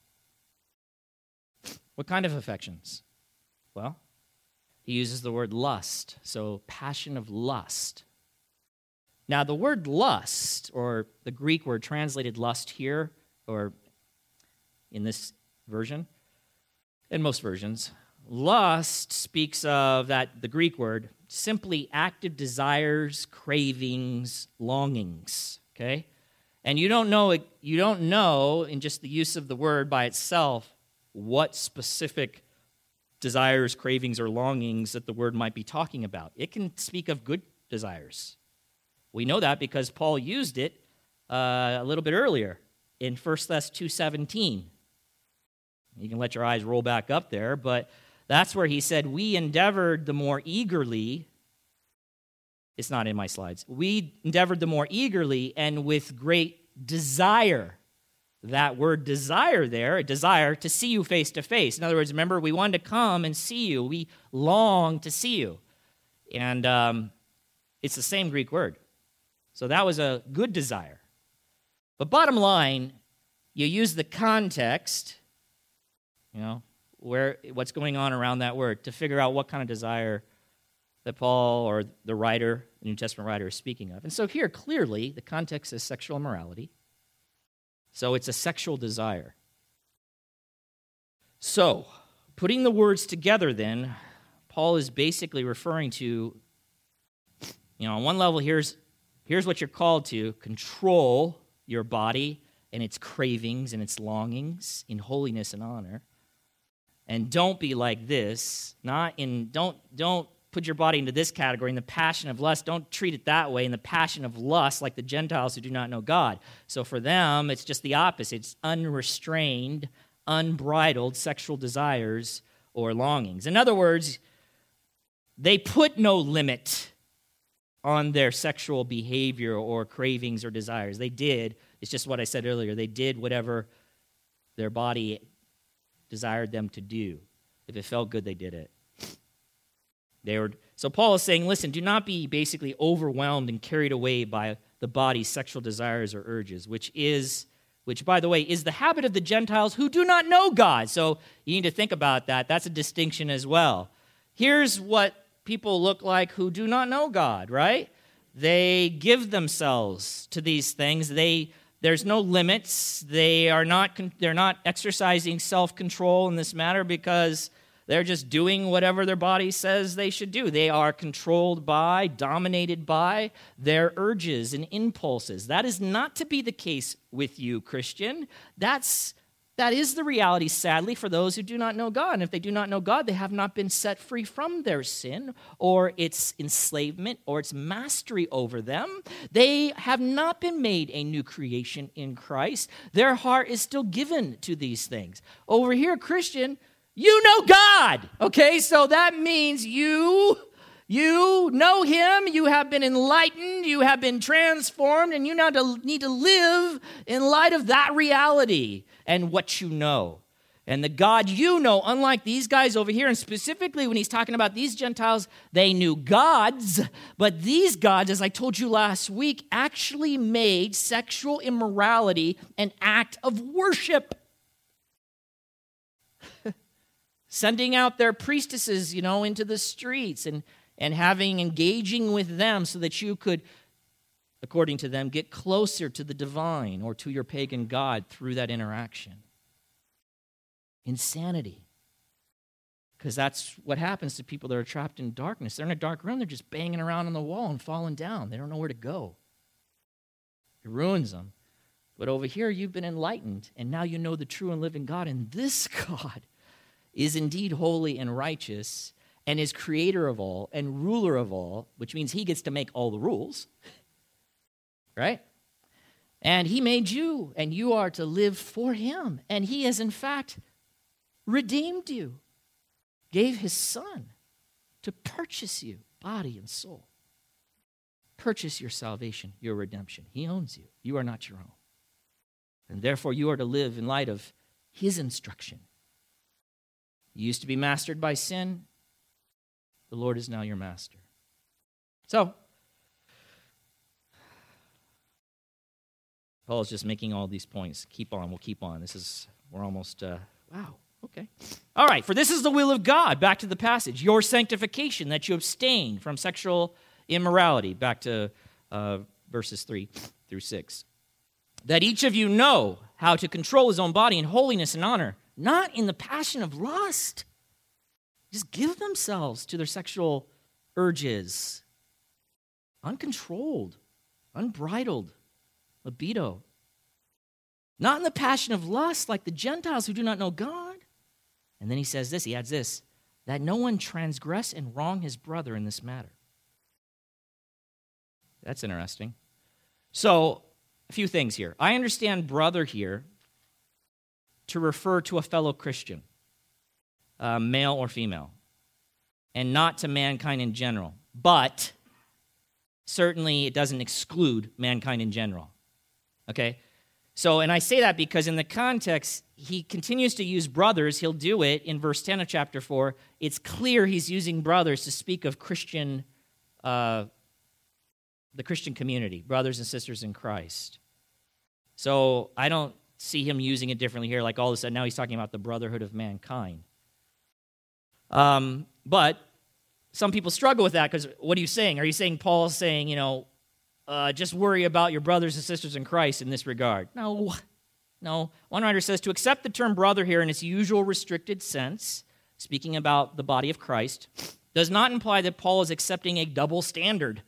What kind of affections? Well, he uses the word lust, so passion of lust. Now, the word lust, or the Greek word translated lust here, or in this version, in most versions, lust speaks of that, the Greek word, simply active desires, cravings, longings, okay? And you don't know, you don't know in just the use of the word by itself what specific desires, cravings, or longings that the word might be talking about. It can speak of good desires. We know that because Paul used it uh, a little bit earlier in First Thessalonians two seventeen. You can let your eyes roll back up there, but that's where he said, we endeavored the more eagerly, it's not in my slides, we endeavored the more eagerly and with great desire. That word desire there, a desire to see you face to face. In other words, remember, we wanted to come and see you. We long to see you. And um, it's the same Greek word. So that was a good desire. But bottom line, you use the context, you know, where what's going on around that word to figure out what kind of desire that Paul or the writer, the New Testament writer, is speaking of. And so here, clearly, the context is sexual immorality. So it's a sexual desire. So, putting the words together then, Paul is basically referring to, you know, on one level, here's, here's what you're called to, control your body and its cravings and its longings in holiness and honor. And don't be like this, not in, don't, don't put your body into this category, in the passion of lust. Don't treat it that way, in the passion of lust, like the Gentiles who do not know God. So for them, it's just the opposite. It's unrestrained, unbridled sexual desires or longings. In other words, they put no limit on their sexual behavior or cravings or desires. They did, it's just what I said earlier, they did whatever their body desired them to do. If it felt good, they did it. They were, so Paul is saying, listen, do not be basically overwhelmed and carried away by the body's sexual desires or urges, which is, which by the way, is the habit of the Gentiles who do not know God. So you need to think about that. That's a distinction as well. Here's what people look like who do not know God, right? They give themselves to these things. They There's no limits. They are not, they're not exercising self-control in this matter because they're just doing whatever their body says they should do. They are controlled by, dominated by their urges and impulses. That is not to be the case with you, Christian. That's, that is the reality, sadly, for those who do not know God. And if they do not know God, they have not been set free from their sin or its enslavement or its mastery over them. They have not been made a new creation in Christ. Their heart is still given to these things. Over here, Christian, you know God, okay? So that means you... You know him, you have been enlightened, you have been transformed, and you now need to live in light of that reality and what you know. And the God you know, unlike these guys over here, and specifically when he's talking about these Gentiles, they knew gods, but these gods, as I told you last week, actually made sexual immorality an act of worship. Sending out their priestesses, you know, into the streets and And having, engaging with them so that you could, according to them, get closer to the divine or to your pagan god through that interaction. Insanity. Because that's what happens to people that are trapped in darkness. They're in a dark room, they're just banging around on the wall and falling down. They don't know where to go. It ruins them. But over here, you've been enlightened, and now you know the true and living God, and this God is indeed holy and righteous, and is creator of all and ruler of all, which means he gets to make all the rules, right? And he made you, and you are to live for him. And he has, in fact, redeemed you, gave his son to purchase you, body and soul. Purchase your salvation, your redemption. He owns you. You are not your own. And therefore, you are to live in light of his instruction. You used to be mastered by sin. The Lord is now your master. So, Paul's just making all these points. Keep on, we'll keep on. This is, we're almost, uh, wow, okay. All right, for this is the will of God, back to the passage, your sanctification, that you abstain from sexual immorality, back to uh, verses three through six. That each of you know how to control his own body in holiness and honor, not in the passion of lust. Just give themselves to their sexual urges. Uncontrolled, unbridled libido. Not in the passion of lust like the Gentiles who do not know God. And then he says this, he adds this, that no one transgress and wrong his brother in this matter. That's interesting. So, a few things here. I understand brother here to refer to a fellow Christian, uh, male or female, and not to mankind in general. But certainly it doesn't exclude mankind in general. Okay? So, and I say that because in the context, he continues to use brothers. He'll do it in verse ten of chapter four. It's clear he's using brothers to speak of Christian, uh, the Christian community, brothers and sisters in Christ. So I don't see him using it differently here, like all of a sudden now he's talking about the brotherhood of mankind. Um, but some people struggle with that because what are you saying? Are you saying Paul's saying, you know, Uh, just worry about your brothers and sisters in Christ in this regard? No, no. One writer says, to accept the term brother here in its usual restricted sense, speaking about the body of Christ, does not imply that Paul is accepting a double standard,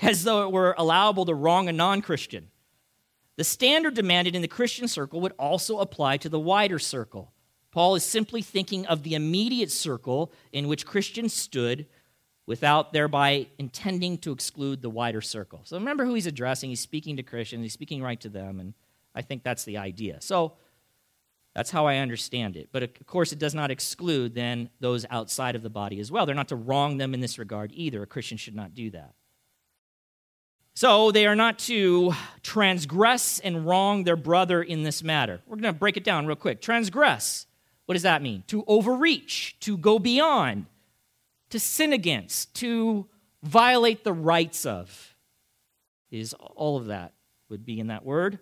as though it were allowable to wrong a non-Christian. The standard demanded in the Christian circle would also apply to the wider circle. Paul is simply thinking of the immediate circle in which Christians stood, without thereby intending to exclude the wider circle. So remember who he's addressing. He's speaking to Christians. He's speaking right to them, and I think that's the idea. So that's how I understand it. But, of course, it does not exclude, then, those outside of the body as well. They're not to wrong them in this regard either. A Christian should not do that. So they are not to transgress and wrong their brother in this matter. We're going to break it down real quick. Transgress, what does that mean? To overreach, to go beyond, to sin against, to violate the rights of, is all of that would be in that word.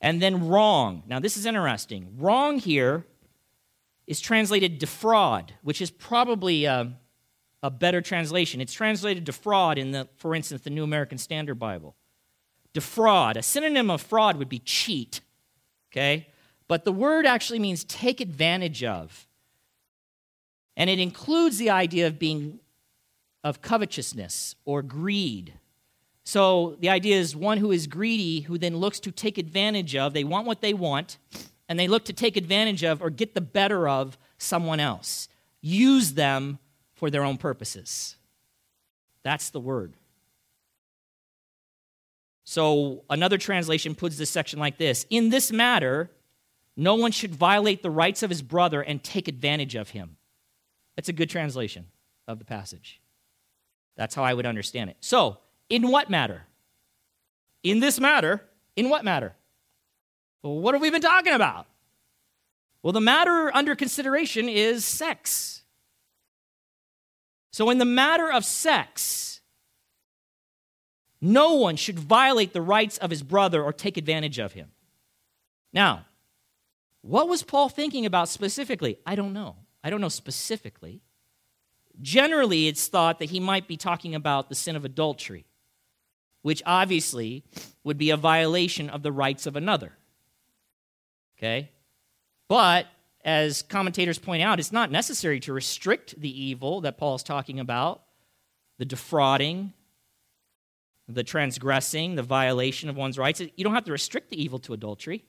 And then wrong. Now, this is interesting. Wrong here is translated defraud, which is probably a, a better translation. It's translated defraud in, the, for instance, the New American Standard Bible. Defraud. A synonym of fraud would be cheat, okay? But the word actually means take advantage of. And it includes the idea of being, of covetousness or greed. So the idea is one who is greedy, who then looks to take advantage of, they want what they want, and they look to take advantage of or get the better of someone else. Use them for their own purposes. That's the word. So another translation puts this section like this. In this matter, no one should violate the rights of his brother and take advantage of him. That's a good translation of the passage. That's how I would understand it. So, in what matter? In this matter, in what matter? Well, what have we been talking about? Well, the matter under consideration is sex. So, in the matter of sex, no one should violate the rights of his brother or take advantage of him. Now, what was Paul thinking about specifically? I don't know. I don't know specifically. Generally, it's thought that he might be talking about the sin of adultery, which obviously would be a violation of the rights of another. Okay? But, as commentators point out, it's not necessary to restrict the evil that Paul's talking about, the defrauding, the transgressing, the violation of one's rights. You don't have to restrict the evil to adultery.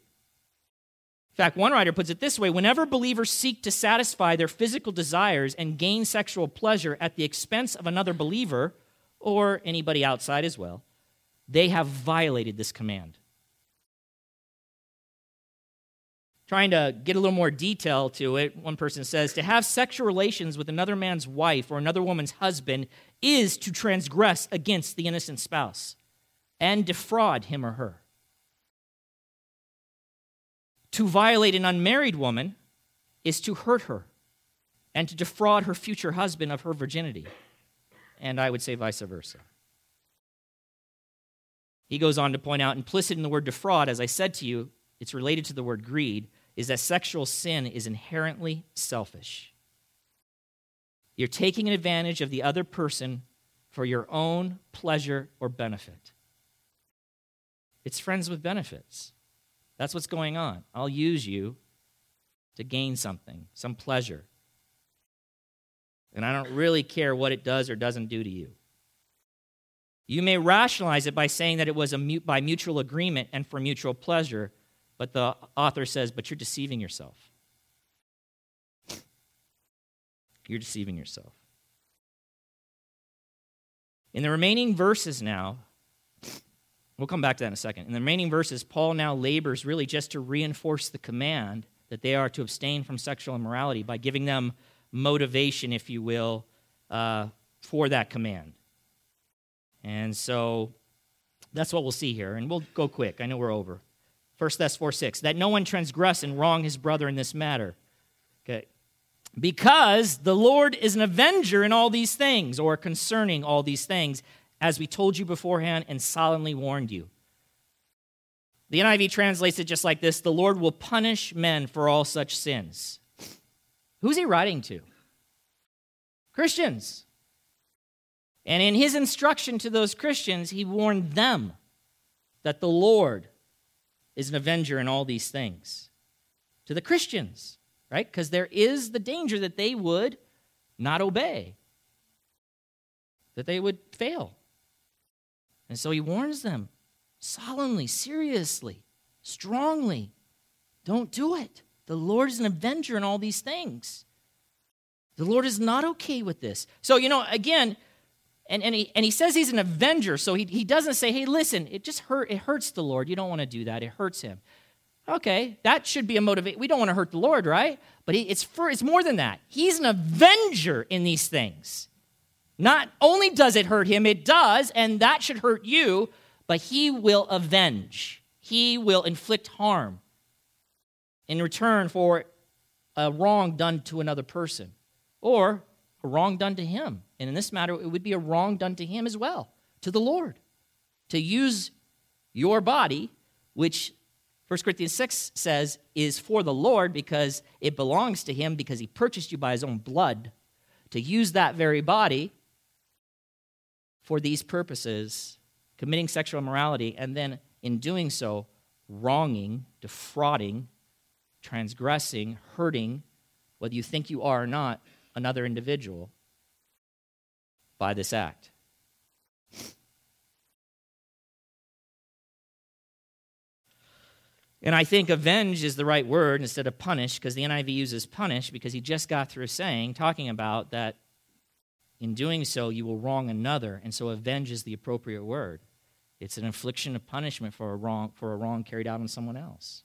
In fact, one writer puts it this way, whenever believers seek to satisfy their physical desires and gain sexual pleasure at the expense of another believer, or anybody outside as well, they have violated this command. Trying to get a little more detail to it, one person says, to have sexual relations with another man's wife or another woman's husband is to transgress against the innocent spouse and defraud him or her. To violate an unmarried woman is to hurt her and to defraud her future husband of her virginity. And I would say vice versa. He goes on to point out, implicit in the word defraud, as I said to you, it's related to the word greed, is that sexual sin is inherently selfish. You're taking advantage of the other person for your own pleasure or benefit. It's friends with benefits. That's what's going on. I'll use you to gain something, some pleasure. And I don't really care what it does or doesn't do to you. You may rationalize it by saying that it was a mute, by mutual agreement and for mutual pleasure, but the author says, but you're deceiving yourself. You're deceiving yourself. In the remaining verses now, we'll come back to that in a second. In the remaining verses, Paul now labors really just to reinforce the command that they are to abstain from sexual immorality by giving them motivation, if you will, uh, for that command. And so that's what we'll see here. And we'll go quick. I know we're over. First Thessalonians four six, that no one transgress and wrong his brother in this matter. Okay. Because the Lord is an avenger in all these things, or concerning all these things, as we told you beforehand and solemnly warned you. The N I V translates it just like this: the Lord will punish men for all such sins. Who's he writing to? Christians. And in his instruction to those Christians, he warned them that the Lord is an avenger in all these things. To the Christians, right? Because there is the danger that they would not obey, that they would fail. And so he warns them solemnly, seriously, strongly, don't do it. The Lord is an avenger in all these things. The Lord is not okay with this. So, you know, again, and, and, he, and he says he's an avenger, so he, he doesn't say, hey, listen, it just hurt, it hurts the Lord. You don't want to do that. It hurts him. Okay, that should be a motivation. We don't want to hurt the Lord, right? But he, it's, for, it's more than that. He's an avenger in these things. Not only does it hurt him, it does, and that should hurt you, but he will avenge. He will inflict harm in return for a wrong done to another person or a wrong done to him. And in this matter, it would be a wrong done to him as well, to the Lord, to use your body, which First Corinthians six says is for the Lord because it belongs to him, because he purchased you by his own blood, to use that very body for these purposes, committing sexual immorality, and then in doing so, wronging, defrauding, transgressing, hurting, whether you think you are or not, another individual by this act. And I think avenge is the right word instead of punish, because the N I V uses punish because he just got through saying, talking about that in doing so you will wrong another, and so avenge is the appropriate word. It's an infliction of punishment for a wrong, for a wrong carried out on someone else.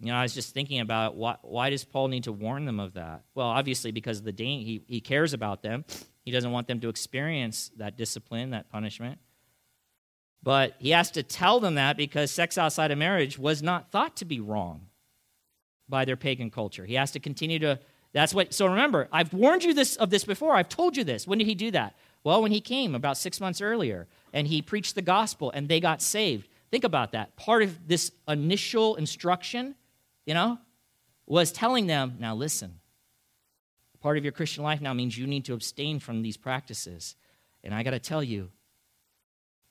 You know, I was just thinking about why, why does Paul need to warn them of that? Well, obviously because of the danger, he, he cares about them. He doesn't want them to experience that discipline, that punishment. But he has to tell them that because sex outside of marriage was not thought to be wrong by their pagan culture. He has to continue to, that's what, so remember, I've warned you this of this before. I've told you this. When did he do that? Well, when he came about six months earlier and he preached the gospel and they got saved. Think about that. Part of this initial instruction, you know, was telling them, now listen, part of your Christian life now means you need to abstain from these practices. And I got to tell you,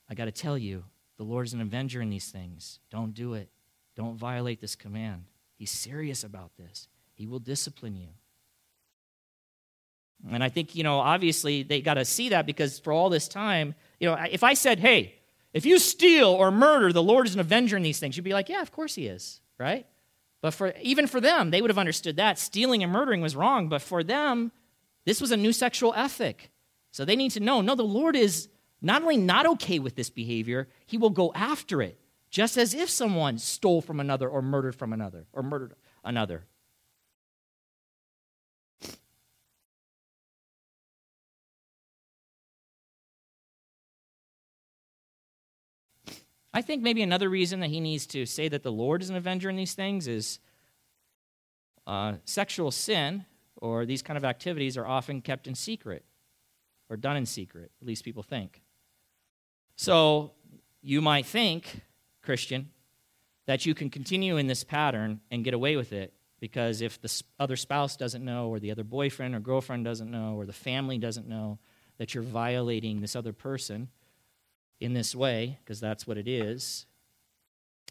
I got to tell you, the Lord is an avenger in these things. Don't do it. Don't violate this command. He's serious about this. He will discipline you. And I think, you know, obviously they got to see that because for all this time, you know, if I said, hey, if you steal or murder, the Lord is an avenger in these things, you'd be like, yeah, of course he is, right? But for even for them, they would have understood that. Stealing and murdering was wrong, but for them, this was a new sexual ethic. So they need to know, no, the Lord is not only not okay with this behavior, he will go after it, just as if someone stole from another or murdered from another or murdered another. I think maybe another reason that he needs to say that the Lord is an avenger in these things is uh, sexual sin or these kind of activities are often kept in secret or done in secret, at least people think. So you might think, Christian, that you can continue in this pattern and get away with it because if the other spouse doesn't know or the other boyfriend or girlfriend doesn't know or the family doesn't know, that you're violating this other person in this way, because that's what it is,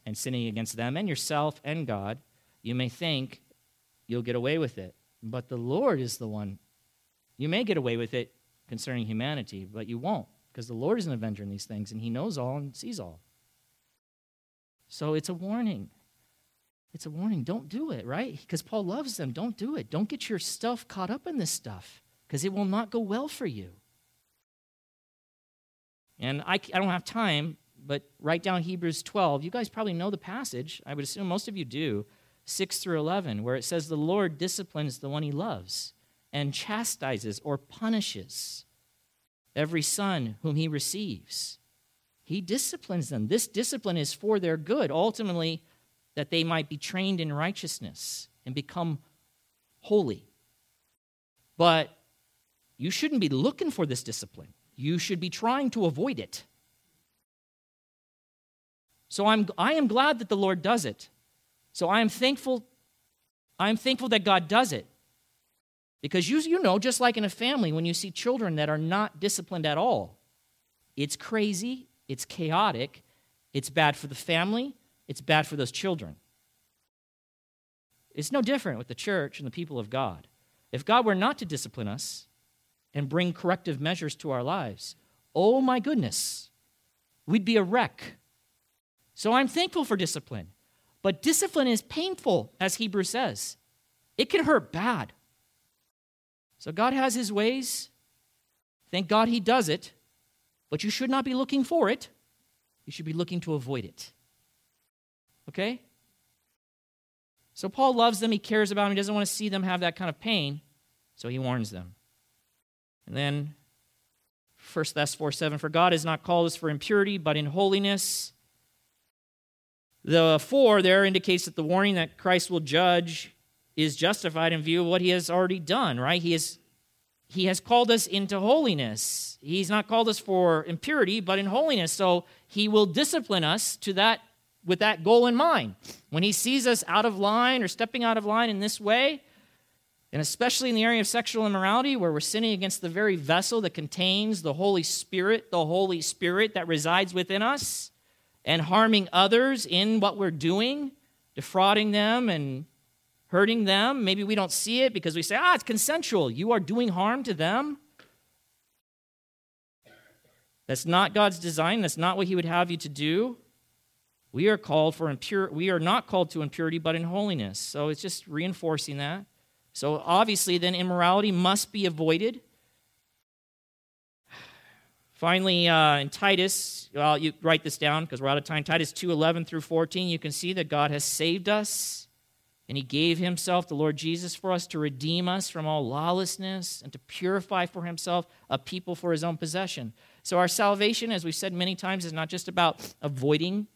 and sinning against them and yourself and God, you may think you'll get away with it. But the Lord is the one. You may get away with it concerning humanity, but you won't, because the Lord is an avenger in these things, and he knows all and sees all. So it's a warning. It's a warning. Don't do it, right? Because Paul loves them. Don't do it. Don't get your stuff caught up in this stuff, because it will not go well for you. And I, I don't have time, but write down Hebrews twelve. You guys probably know the passage. I would assume most of you do. six through eleven, where it says, the Lord disciplines the one he loves and chastises or punishes every son whom he receives. He disciplines them. This discipline is for their good, ultimately, that they might be trained in righteousness and become holy. But you shouldn't be looking for this discipline. You should be trying to avoid it. So I'm, I am glad that the Lord does it. So I am thankful, I am thankful that God does it. Because you, you know, just like in a family, when you see children that are not disciplined at all, it's crazy, it's chaotic, it's bad for the family, it's bad for those children. It's no different with the church and the people of God. If God were not to discipline us and bring corrective measures to our lives, oh my goodness, we'd be a wreck. So I'm thankful for discipline. But discipline is painful, as Hebrews says. It can hurt bad. So God has his ways. Thank God he does it. But you should not be looking for it. You should be looking to avoid it. Okay? So Paul loves them. He cares about them. He doesn't want to see them have that kind of pain. So he warns them. And then, First Thessalonians four seven, for God has not called us for impurity, but in holiness. The four there indicates that the warning that Christ will judge is justified in view of what he has already done, right? He is, he has called us into holiness. He's not called us for impurity, but in holiness. So he will discipline us to that, with that goal in mind. When he sees us out of line or stepping out of line in this way, and especially in the area of sexual immorality, where we're sinning against the very vessel that contains the Holy Spirit, the Holy Spirit that resides within us, and harming others in what we're doing, defrauding them and hurting them. Maybe we don't see it because we say, ah, it's consensual. You are doing harm to them. That's not God's design. That's not what he would have you to do. We are called for impure. We are not called to impurity, but in holiness. So it's just reinforcing that. So obviously then immorality must be avoided. Finally, uh, in Titus, well, you write this down because we're out of time. Titus two eleven through fourteen, you can see that God has saved us, and he gave himself, the Lord Jesus, for us to redeem us from all lawlessness and to purify for himself a people for his own possession. So our salvation, as we've said many times, is not just about avoiding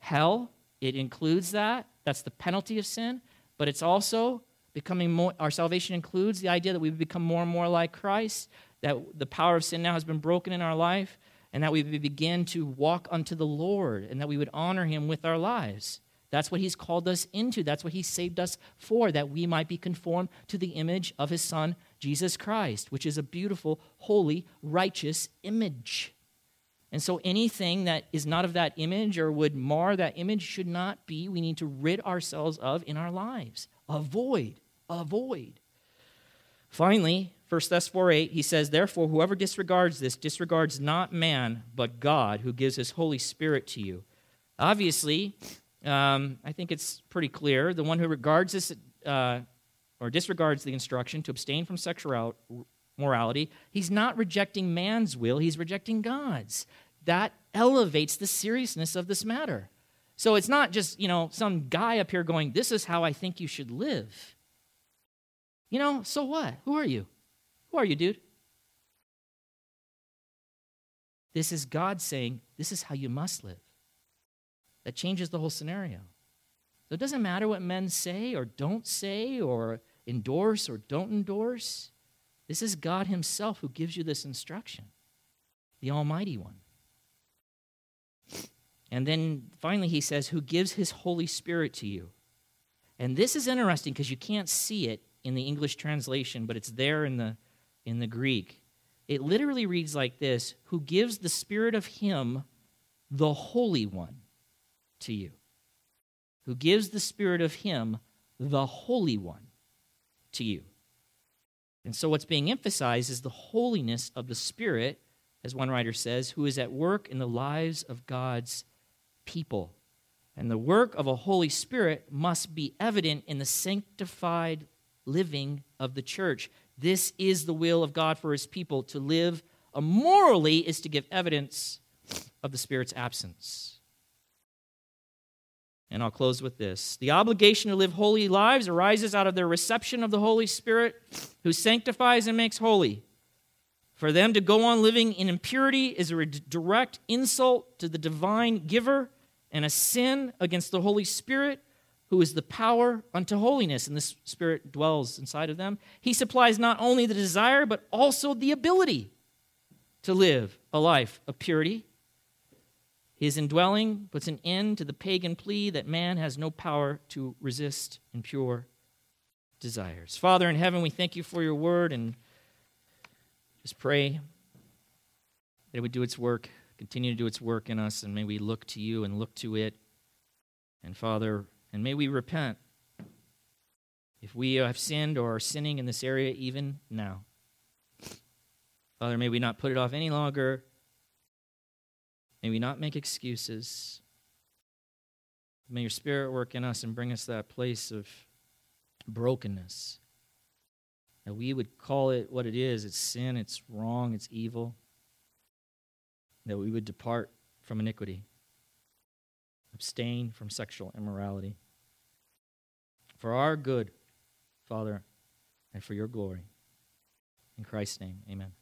hell. It includes that. That's the penalty of sin. But it's also becoming more, our salvation includes the idea that we become more and more like Christ, that the power of sin now has been broken in our life, and that we begin to walk unto the Lord, and that we would honor him with our lives. That's what he's called us into. That's what he saved us for, that we might be conformed to the image of his Son, Jesus Christ, which is a beautiful, holy, righteous image. And so anything that is not of that image or would mar that image should not be, we need to rid ourselves of in our lives. Avoid, avoid. Finally, First Thessalonians four eight, he says, therefore, whoever disregards this disregards not man, but God, who gives his Holy Spirit to you. Obviously, um, I think it's pretty clear, the one who regards this uh, or disregards the instruction to abstain from sexual morality, he's not rejecting man's will, he's rejecting God's. That elevates the seriousness of this matter. So it's not just, you know, some guy up here going, this is how I think you should live. You know, so what? Who are you? Who are you, dude? This is God saying, this is how you must live. That changes the whole scenario. So it doesn't matter what men say or don't say or endorse or don't endorse. This is God himself who gives you this instruction, the Almighty One. And then finally he says, who gives his Holy Spirit to you. And this is interesting because you can't see it in the English translation, but it's there in the in the Greek. It literally reads like this: who gives the Spirit of him, the Holy One, to you. Who gives the Spirit of him, the Holy One, to you. And so what's being emphasized is the holiness of the Spirit, as one writer says, who is at work in the lives of God's people. And the work of a Holy Spirit must be evident in the sanctified living of the church. This is the will of God for his people. To live immorally is to give evidence of the Spirit's absence. And I'll close with this. The obligation to live holy lives arises out of their reception of the Holy Spirit, who sanctifies and makes holy. For them to go on living in impurity is a direct insult to the divine giver and a sin against the Holy Spirit, who is the power unto holiness, and this Spirit dwells inside of them. He supplies not only the desire, but also the ability to live a life of purity. His indwelling puts an end to the pagan plea that man has no power to resist impure desires. Father in heaven, we thank you for your word, and just pray that it would do its work, continue to do its work in us, and may we look to you and look to it. And Father, and may we repent if we have sinned or are sinning in this area even now. Father, may we not put it off any longer. May we not make excuses. May your Spirit work in us and bring us to that place of brokenness. That we would call it what it is. It's sin, it's wrong, it's evil. That we would depart from iniquity. Abstain from sexual immorality. For our good, Father, and for your glory. In Christ's name, amen.